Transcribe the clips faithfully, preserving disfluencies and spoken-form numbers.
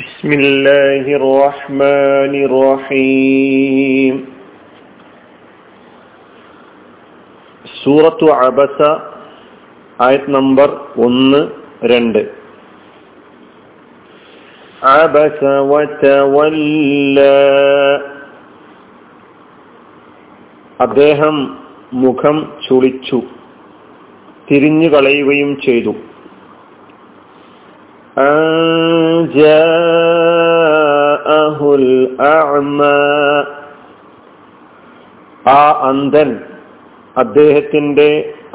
ബിസ്മില്ലാഹിർ റഹ്മാനിർ റഹീം. സൂറത്തു അബസ ആയത് നമ്പർ ഒന്ന് രണ്ട്. അബസ വതവല്ല, അദ്ദേഹം മുഖം ചുളിച്ചു തിരിഞ്ഞു കളയുകയും ചെയ്തു. ജാഅഹുൽ അഅ്മ, ആ അന്ധൻ അദ്ദേഹത്തിന്റെ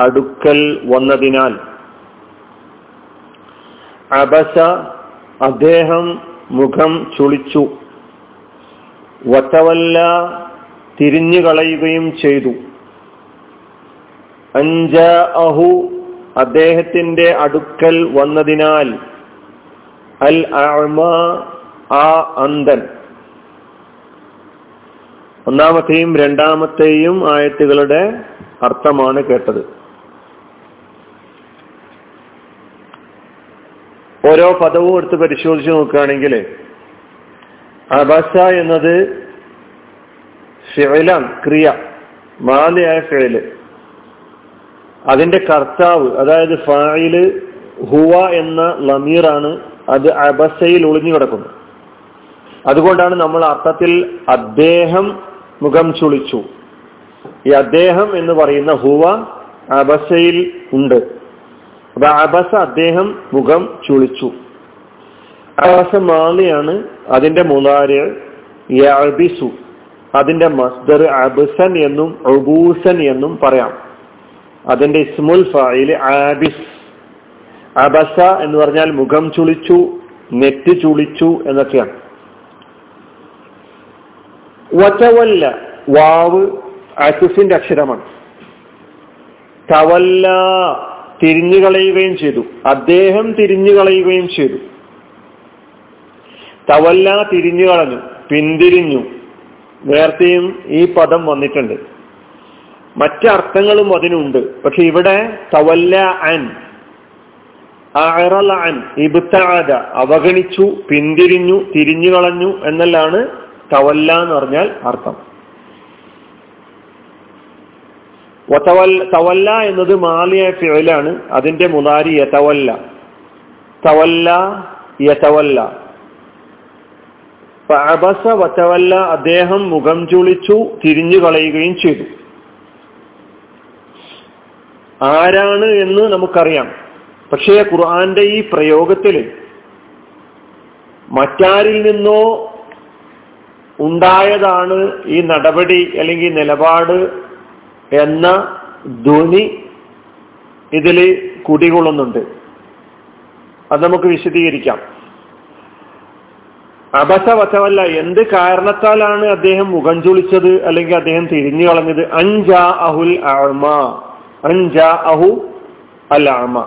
അടുക്കൽ വന്നതിനാൽ. അബസ അദ്ദേഹം മുഖം ചുളിച്ചു. വതവല്ല തിരിഞ്ഞു കളയുകയും ചെയ്തു. അൻജാഅഹു അദ്ദേഹത്തിന്റെ അടുക്കൽ വന്നതിനാൽ. അൽ അഅ്മ ആ അന്ധൻ. ഒന്നാമത്തെയും രണ്ടാമത്തെയും ആയത്തുകളുടെ അർത്ഥമാണ് കേട്ടത്. ഓരോ പദവും എടുത്ത് പരിശോധിച്ച് നോക്കുകയാണെങ്കിൽ അബസ എന്നത് ഫിഇലാണ്, ക്രിയ, മാലിയായ ഫിഇല്. അതിന്റെ കർത്താവ് അതായത് ഫാഇല് ഹുവ എന്ന ലമീറാണ്. അത് അബസയിൽ ഒളിഞ്ഞു കിടക്കുന്നു. അതുകൊണ്ടാണ് നമ്മൾ അർത്ഥത്തിൽ അദ്ദേഹം മുഖം ചുളിച്ചു. ഈ അദ്ദേഹം എന്ന് പറയുന്ന ഹുവ അബസയിൽ ഉണ്ട്. അപ്പൊ അബസ അദ്ദേഹം മുഖം ചുളിച്ചു. അബസ മാലിയാണ്. അതിന്റെ മുലാരി യഅ്ബിസു. അതിന്റെ മസ്ദർ അബ്സൻ എന്നും ഉബൂസൻ എന്നും പറയാം. അതിന്റെ ഇസ്മുൽ ഫായില് ആബിസ്. അബസ എന്ന് പറഞ്ഞാൽ മുഖം ചുളിച്ചു, നെറ്റ് ചുളിച്ചു എന്നൊക്കെയാണ്. വതവല്ല, വാവ് അത്ഫിന്റെ അക്ഷരമാണ്. തവല്ല തിരിഞ്ഞു കളയുകയും ചെയ്തു. അദ്ദേഹം തിരിഞ്ഞു കളയുകയും ചെയ്തു. തവല്ല തിരിഞ്ഞു കളഞ്ഞു, പിന്തിരിഞ്ഞു. നേരത്തെയും ഈ പദം വന്നിട്ടുണ്ട്. മറ്റർത്ഥങ്ങളും അതിനുണ്ട്. പക്ഷെ ഇവിടെ തവല്ല അൻ, അഅറല അൻ, ഇബ്തഅദ അവഗണിച്ചു, പിന്തിരിഞ്ഞു, തിരിഞ്ഞു കളഞ്ഞു എന്നല്ലാണ് തവല്ല എന്ന് പറഞ്ഞാൽ അർത്ഥം. തവല്ല എന്നത് മാലിയായ ഫിഇലാണ്. അതിന്റെ മുദാരി യതവല്ല. തവല്ല യതവല്ല. അബസ വതവല്ല, അദ്ദേഹം മുഖം ചുളിച്ചു തിരിഞ്ഞു കളയുകയും ചെയ്തു. ആരാണ് എന്ന് നമുക്കറിയാം. പക്ഷേ ഖുർആന്റെ ഈ പ്രയോഗത്തിൽ മറ്റാരിൽ നിന്നോ ഉണ്ടായതാണ് ഈ നടപടി അല്ലെങ്കിൽ നിലപാട് എന്ന ധ്വനി ഇതിൽ കുടികൊള്ളുന്നുണ്ട്. അത് നമുക്ക് വിശദീകരിക്കാം. അബസ വതവല്ല എന്ത് കാരണത്താലാണ് അദ്ദേഹം മുഖം ചുളിച്ചത് അല്ലെങ്കിൽ അദ്ദേഹം തിരിഞ്ഞു കളഞ്ഞത്? അൻജാഅഹുൽ അഅ്മ, അൻജാഅഹു അൽ അഅ്മ.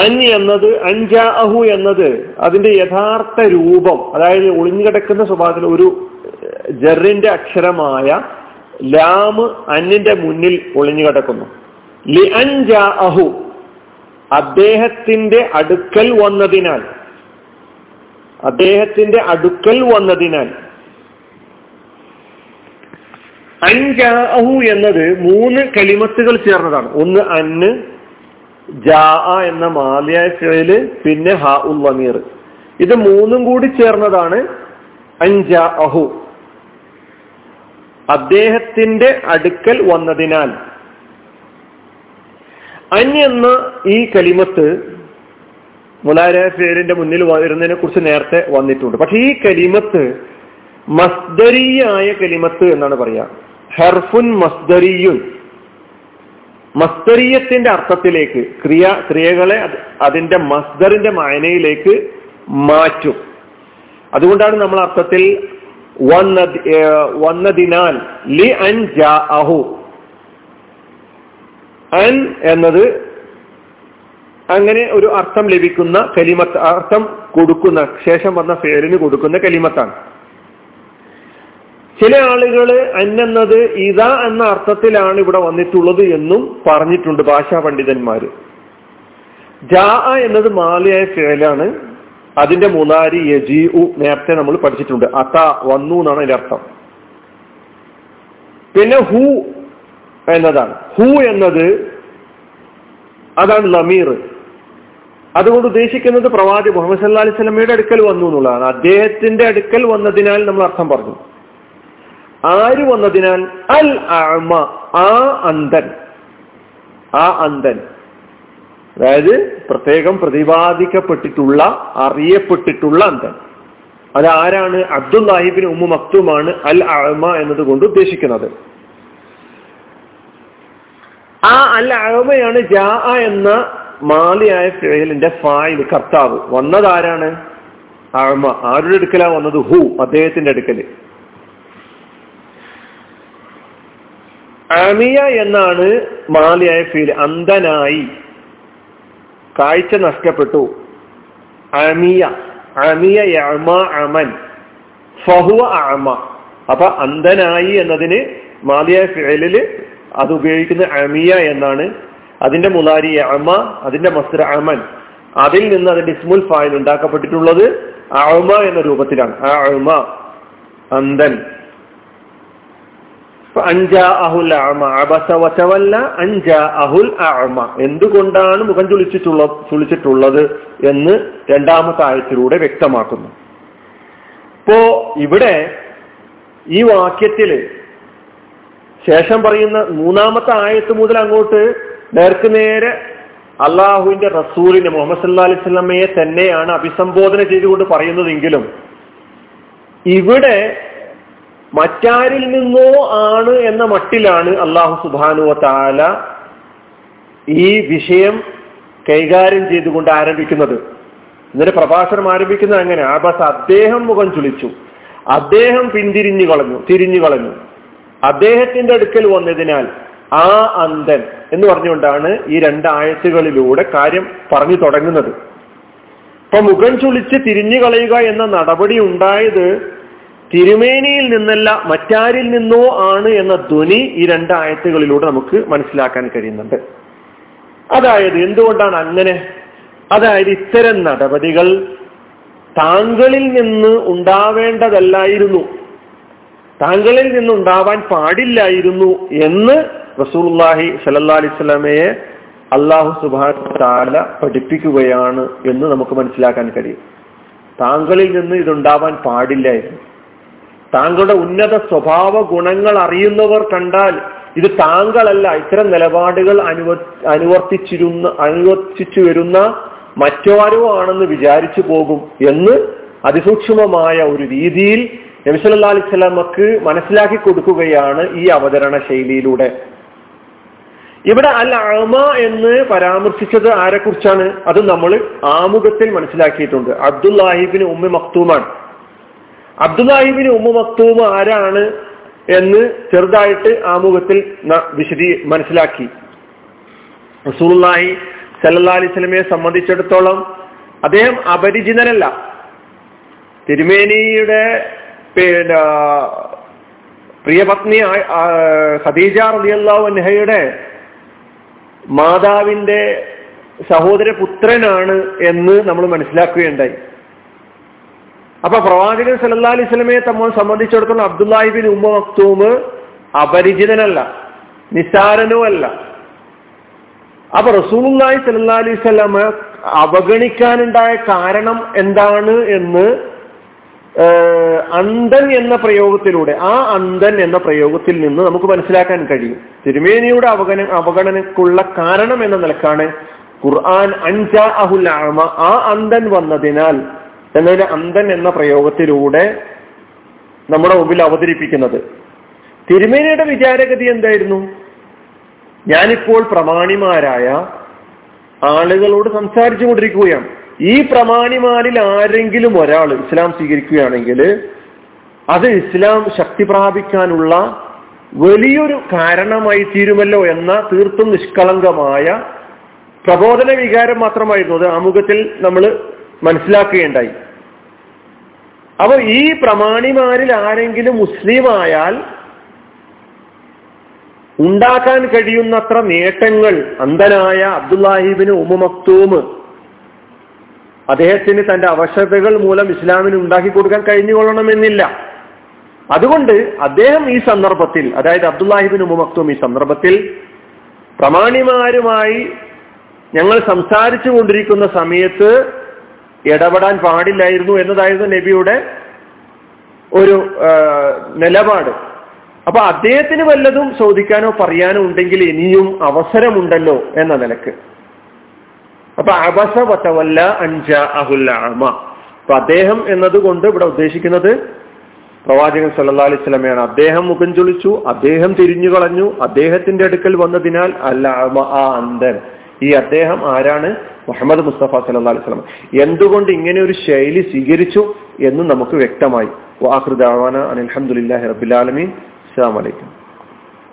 അൻ എന്നത്, അൻജാഅഹു എന്നത് അതിന്റെ യഥാർത്ഥ രൂപം, അതായത് ഒളിഞ്ഞു കിടക്കുന്ന സ്വഭാവത്തിൽ ഒരു ജറിന്റെ അക്ഷരമായ ലാം അന്നിന്റെ മുന്നിൽ ഒളിഞ്ഞു കിടക്കുന്നു. ലി അൻജാഅഹു, അദ്ദേഹത്തിന്റെ അടുക്കൽ വന്നതിനാൽ. അദ്ദേഹത്തിന്റെ അടുക്കൽ വന്നതിനാൽ. അൻജാഅഹു എന്നത് മൂന്ന് കലിമത്തുകൾ ചേർന്നതാണ്. ഒന്ന് അന്ന്, ജാ എന്ന മാലിയായ ഫിഇല്, പിന്നെ ഹ ഉൽ വമീർ. ഇത് മൂന്നും കൂടി ചേർന്നതാണ് അൻജാഅഹു, അദ്ദേഹത്തിന്റെ അടുക്കൽ വന്നതിനാൽ. അൻ എന്ന ഈ കലിമത്ത് മുലാരിയായ ഫിഇലിന്റെ മുന്നിൽ വരുന്നതിനെ കുറിച്ച് നേരത്തെ വന്നിട്ടുണ്ട്. പക്ഷെ ഈ കലിമത്ത് മസ്ദരിയായ കലിമത്ത് എന്നാണ് പറയാ. ഹർഫുൻ മസ്ദരിയുൻ, മസ്ദരിയത്തിന്റെ അർത്ഥത്തിലേക്ക്, ക്രിയ ക്രിയകളെ അതിന്റെ മസ്ദറിന്റെ മഅനയിലേക്ക് മാറ്റും. അതുകൊണ്ടാണ് നമ്മൾ അർത്ഥത്തിൽ വന്നതിനാൽ ലി അൻ ജാഅഹു. അൻ എന്നത് അങ്ങനെ ഒരു അർത്ഥം ലഭിക്കുന്ന കലിമത്ത്, അർത്ഥം കൊടുക്കുന്ന, ശേഷം വന്ന ഫിഇലിന് കൊടുക്കുന്ന കലിമത്താണ്. ചില ആളുകൾ അന്നെന്നത് ഇതാ എന്ന അർത്ഥത്തിലാണ് ഇവിടെ വന്നിട്ടുള്ളത് എന്നും പറഞ്ഞിട്ടുണ്ട് ഭാഷാ പണ്ഡിതന്മാര്. ജാഅ എന്നത് മാലിയായ ഫിഇലാണ്. അതിന്റെ മൂന്നാരി യജി ഉ നേരത്തെ നമ്മൾ പഠിച്ചിട്ടുണ്ട്. അത വന്നു എന്നാണ് അതിന്റെ അർത്ഥം. പിന്നെ ഹു എന്നതാണ്. ഹു എന്നത് അതാണ് നമീർ. അതുകൊണ്ട് ഉദ്ദേശിക്കുന്നത് പ്രവാചക മുഹമ്മദ് സല്ലല്ലാഹു അലൈഹി വസല്ലമയുടെ അടുക്കൽ വന്നു എന്നുള്ളതാണ്. അദ്ദേഹത്തിന്റെ അടുക്കൽ വന്നതിനാൽ നമ്മൾ അർത്ഥം പറഞ്ഞു. ആര് വന്നതിനാൽ? അൽ അഅമ, ആ അന്ധൻ. ആ അന്ധൻ അതായത് പ്രത്യേകം പ്രതിപാദിക്കപ്പെട്ടിട്ടുള്ള അറിയപ്പെട്ടിട്ടുള്ള അന്ധൻ. അത് ആരാണ്? അബ്ദുല്ലാഹി ഇബ്നു ഉമ്മു മക്തൂമാണ് അൽ അഅമ എന്നതുകൊണ്ട് ഉദ്ദേശിക്കുന്നത്. ആ അൽ അഅമയാണ് ജാ എന്ന മാലിയായ ഫിഅലിന്റെ ഫായിൽ, കർത്താവ്. വന്നതാരാണ്? അഅമ. ആരുടെ അടുക്കലാണ് വന്നത്? ഹു, അദ്ദേഹത്തിന്റെ അടുക്കല്. അമിയ എന്നാണ് മാലിയായ ഫീൽ, അന്ധനായി, കാഴ്ച നഷ്ടപ്പെട്ടു. അമിയ അമിയ അമൻ ഫഹുവ അഅമ. അപ്പൊ അന്ധനായി എന്നതിന് മാലിയായ ഫീലില് അത് ഉപയോഗിക്കുന്ന അമിയ എന്നാണ്. അതിന്റെ മുലാരി അഅമ, അതിന്റെ മസ്ദർ അമൻ. അതിൽ നിന്ന് അതിന്റെ ഇസ്മുൽ ഫായിൽ ഉണ്ടാക്കപ്പെട്ടിട്ടുള്ളത് അഅമ എന്ന രൂപത്തിലാണ്. അഅമ, അന്ധൻ. എന്തുകൊണ്ടാണ് മുഖം ചുളിച്ചിട്ടുള്ള ചുളിച്ചിട്ടുള്ളത് എന്ന് രണ്ടാമത്തെ ആയത്തിലൂടെ വ്യക്തമാക്കുന്നു. ഇപ്പോ ഇവിടെ ഈ വാക്യത്തില് ശേഷം പറയുന്ന മൂന്നാമത്തെ ആയത്ത് മുതൽ അങ്ങോട്ട് നേർക്ക് നേരെ അള്ളാഹുവിന്റെ റസൂലിനെ മുഹമ്മദ് സല്ലല്ലാഹു അലൈഹി വസല്ലമയെ തന്നെയാണ് അഭിസംബോധന ചെയ്തുകൊണ്ട് പറയുന്നതെങ്കിലും ഇവിടെ മറ്റാരിൽ നിന്നോ ആണ് എന്ന മട്ടിലാണ് അള്ളാഹു സുബ്ഹാനഹു വ തആല ഈ വിഷയം കൈകാര്യം ചെയ്തുകൊണ്ട് ആരംഭിക്കുന്നത്. ഇതിന്റെ പ്രഭാഷണം ആരംഭിക്കുന്നത് അങ്ങനെ. അബസ്, അദ്ദേഹം മുഖം ചുളിച്ചു, അദ്ദേഹം പിന്തിരിഞ്ഞു കളഞ്ഞു തിരിഞ്ഞു കളഞ്ഞു അദ്ദേഹത്തിന്റെ അടുക്കൽ വന്നതിനാൽ ആ അന്ധൻ എന്ന് പറഞ്ഞുകൊണ്ടാണ് ഈ രണ്ടായത്തുകളിലൂടെ കാര്യം പറഞ്ഞു തുടങ്ങുന്നത്. അപ്പൊ മുഖം ചുളിച്ച് തിരിഞ്ഞു കളയുക എന്ന നടപടി ഉണ്ടായത് തിരുമേനിയിൽ നിന്നല്ല, മറ്റാരിൽ നിന്നോ ആണ് എന്ന ധ്വനി ഈ രണ്ടായത്തുകളിലൂടെ നമുക്ക് മനസ്സിലാക്കാൻ കഴിയുന്നുണ്ട്. അതായത് എന്തുകൊണ്ടാണ് അങ്ങനെ? അതായത് ഇത്തരം നടപടികൾ താങ്കളിൽ നിന്ന് ഉണ്ടാവേണ്ടതല്ലായിരുന്നു, താങ്കളിൽ നിന്നുണ്ടാവാൻ പാടില്ലായിരുന്നു എന്ന് റസൂലുള്ളാഹി സ്വല്ലല്ലാഹു അലൈഹി വസല്ലമയെ അല്ലാഹു സുബ്ഹാനഹു വ തആല പഠിപ്പിക്കുകയാണ് എന്ന് നമുക്ക് മനസ്സിലാക്കാൻ കഴിയും. താങ്കളിൽ നിന്ന് ഇതുണ്ടാവാൻ പാടില്ലായിരുന്നു. താങ്കളുടെ ഉന്നത സ്വഭാവ ഗുണങ്ങൾ അറിയുന്നവർ കണ്ടാൽ ഇത് താങ്കളല്ല, ഇത്തരം നിലപാടുകൾ അനുവ അനുവർത്തിച്ചിരുന്ന അനുവർത്തിച്ചു വരുന്ന മറ്റാരോ ആണെന്ന് വിചാരിച്ചു പോകും എന്ന് അതിസൂക്ഷ്മമായ ഒരു രീതിയിൽ നബി സല്ലല്ലാഹു അലൈഹി വസല്ലമക്ക് മനസ്സിലാക്കി കൊടുക്കുകയാണ് ഈ അവതരണ ശൈലിയിലൂടെ. ഇവിടെ അൽ അഅമ എന്ന് പരാമർശിച്ചത് ആരെക്കുറിച്ചാണ്? അത് നമ്മൾ ആമുഖത്തിൽ മനസ്സിലാക്കിയിട്ടുണ്ട്. അബ്ദുല്ലാഹി ഇബ്നു ഉമ്മു മക്തൂമാണ്. അബ്ദുല്ലാഹി ഇബ്നു ഉമ്മു മക്തൂം ആരാണ് എന്ന് ചെറുതായിട്ട് ആമുഖത്തിൽ വിശദീ മനസ്സിലാക്കി. റസൂലുള്ളാഹി സല്ലല്ലാഹു അലൈഹി വസല്ലമയെ സംബന്ധിച്ചിടത്തോളം അദ്ദേഹം അപരിചിതനല്ല. തിരുമേനിയുടെ പിന്നെ പ്രിയപത്നി ഖദീജ റളിയല്ലാഹു അൻഹയുടെ മാതാവിന്റെ സഹോദര പുത്രനാണ് എന്ന് നമ്മൾ മനസ്സിലാക്കുകയുണ്ടായി. അപ്പൊ പ്രവാചകൻ സല്ലല്ലാഹു അലൈഹി വസല്ലമയെ തമ്മിൽ സംബന്ധിച്ചിടത്തോളം അബ്ദുല്ലാഹി ഇബ്നു ഉമ്മു മക്തൂം അപരിചിതനല്ല, നിസ്സാരനുമല്ല. അപ്പൊ റസൂലുള്ളാഹി സല്ലല്ലാഹു അലൈഹി വസല്ലമ അവഗണിക്കാനുണ്ടായ കാരണം എന്താണ് എന്ന് അന്ധൻ എന്ന പ്രയോഗത്തിലൂടെ, ആ അന്ധൻ എന്ന പ്രയോഗത്തിൽ നിന്ന് നമുക്ക് മനസ്സിലാക്കാൻ കഴിയും. തിരുമേനിയുടെ അവഗണ അവഗണനക്കുള്ള കാരണം എന്ന നിലക്കാണ് ഖുർആൻ അൻജാഅഹുൽ അഅമ, ആ അന്ധൻ വന്നതിനാൽ എന്നതിന് അന്ധൻ എന്ന പ്രയോഗത്തിലൂടെ നമ്മുടെ മുമ്പിൽ അവതരിപ്പിക്കുന്നത്. തിരുമേനിയുടെ വിചാരഗതി എന്തായിരുന്നു? ഞാനിപ്പോൾ പ്രമാണിമാരായ ആളുകളോട് സംസാരിച്ചു കൊണ്ടിരിക്കുകയാണ്. ഈ പ്രമാണിമാരിൽ ആരെങ്കിലും ഒരാൾ ഇസ്ലാം സ്വീകരിക്കുകയാണെങ്കിൽ അത് ഇസ്ലാം ശക്തി പ്രാപിക്കാനുള്ള വലിയൊരു കാരണമായി തീരുമല്ലോ എന്ന തീർത്തും നിഷ്കളങ്കമായ പ്രബോധന വികാരം മാത്രമായിരുന്നു അത്. ആമുഖത്തിൽ നമ്മൾ മനസ്സിലാക്കുകയുണ്ടായി. അപ്പോൾ ഈ പ്രമാണിമാരിൽ ആരെങ്കിലും മുസ്ലിമായാൽ ഉണ്ടാക്കാൻ കഴിയുന്നത്ര നേട്ടങ്ങൾ അന്ധനായ അബ്ദുല്ലാഹി ഇബ്നു ഉമ്മു മക്തൂം അദ്ദേഹത്തിന് തന്റെ അവശതകൾ മൂലം ഇസ്ലാമിന് ഉണ്ടാക്കി കൊടുക്കാൻ കഴിഞ്ഞുകൊള്ളണമെന്നില്ല. അതുകൊണ്ട് അദ്ദേഹം ഈ സന്ദർഭത്തിൽ, അതായത് അബ്ദുല്ലാഹിബ്നു ഉമ്മു മക്തൂം ഈ സന്ദർഭത്തിൽ പ്രമാണിമാരുമായി ഞങ്ങൾ സംസാരിച്ചു കൊണ്ടിരിക്കുന്ന സമയത്ത് ഇടപെടാൻ പാടില്ലായിരുന്നു എന്നതായിരുന്നു നബിയുടെ ഒരു നിലപാട്. അപ്പൊ അദ്ദേഹത്തിന് വല്ലതും ചോദിക്കാനോ പറയാനോ ഉണ്ടെങ്കിൽ ഇനിയും അവസരമുണ്ടല്ലോ എന്ന നിലക്ക്. അപ്പൊ അബസ വതവല്ല അൻ ജാഅഹുൽ അഅമ, അപ്പൊ അദ്ദേഹം എന്നതുകൊണ്ട് ഇവിടെ ഉദ്ദേശിക്കുന്നത് പ്രവാചകൻ സല്ലല്ലാഹു അലൈഹി വസല്ലമയാണ്. അദ്ദേഹം മുഖം ചുളിച്ചു, അദ്ദേഹം തിരിഞ്ഞു കളഞ്ഞു, അദ്ദേഹത്തിന്റെ അടുക്കൽ വന്നതിനാൽ അൽ അഅമ ആ അന്ധൻ. ഈ അദ്ദേഹം ആരാണ്? മുഹമ്മദ് മുസ്തഫ സല്ലല്ലാഹു അലൈഹി വസല്ലം. എന്തുകൊണ്ട് ഇങ്ങനെ ഒരു ശൈലി സ്വീകരിച്ചു എന്നും നമുക്ക് വ്യക്തമായി. വആഖിറു ദഅവാനാ അൽഹംദുലില്ലാഹി റബ്ബിൽ ആലമീൻ. അസ്സലാമു അലൈക്കും.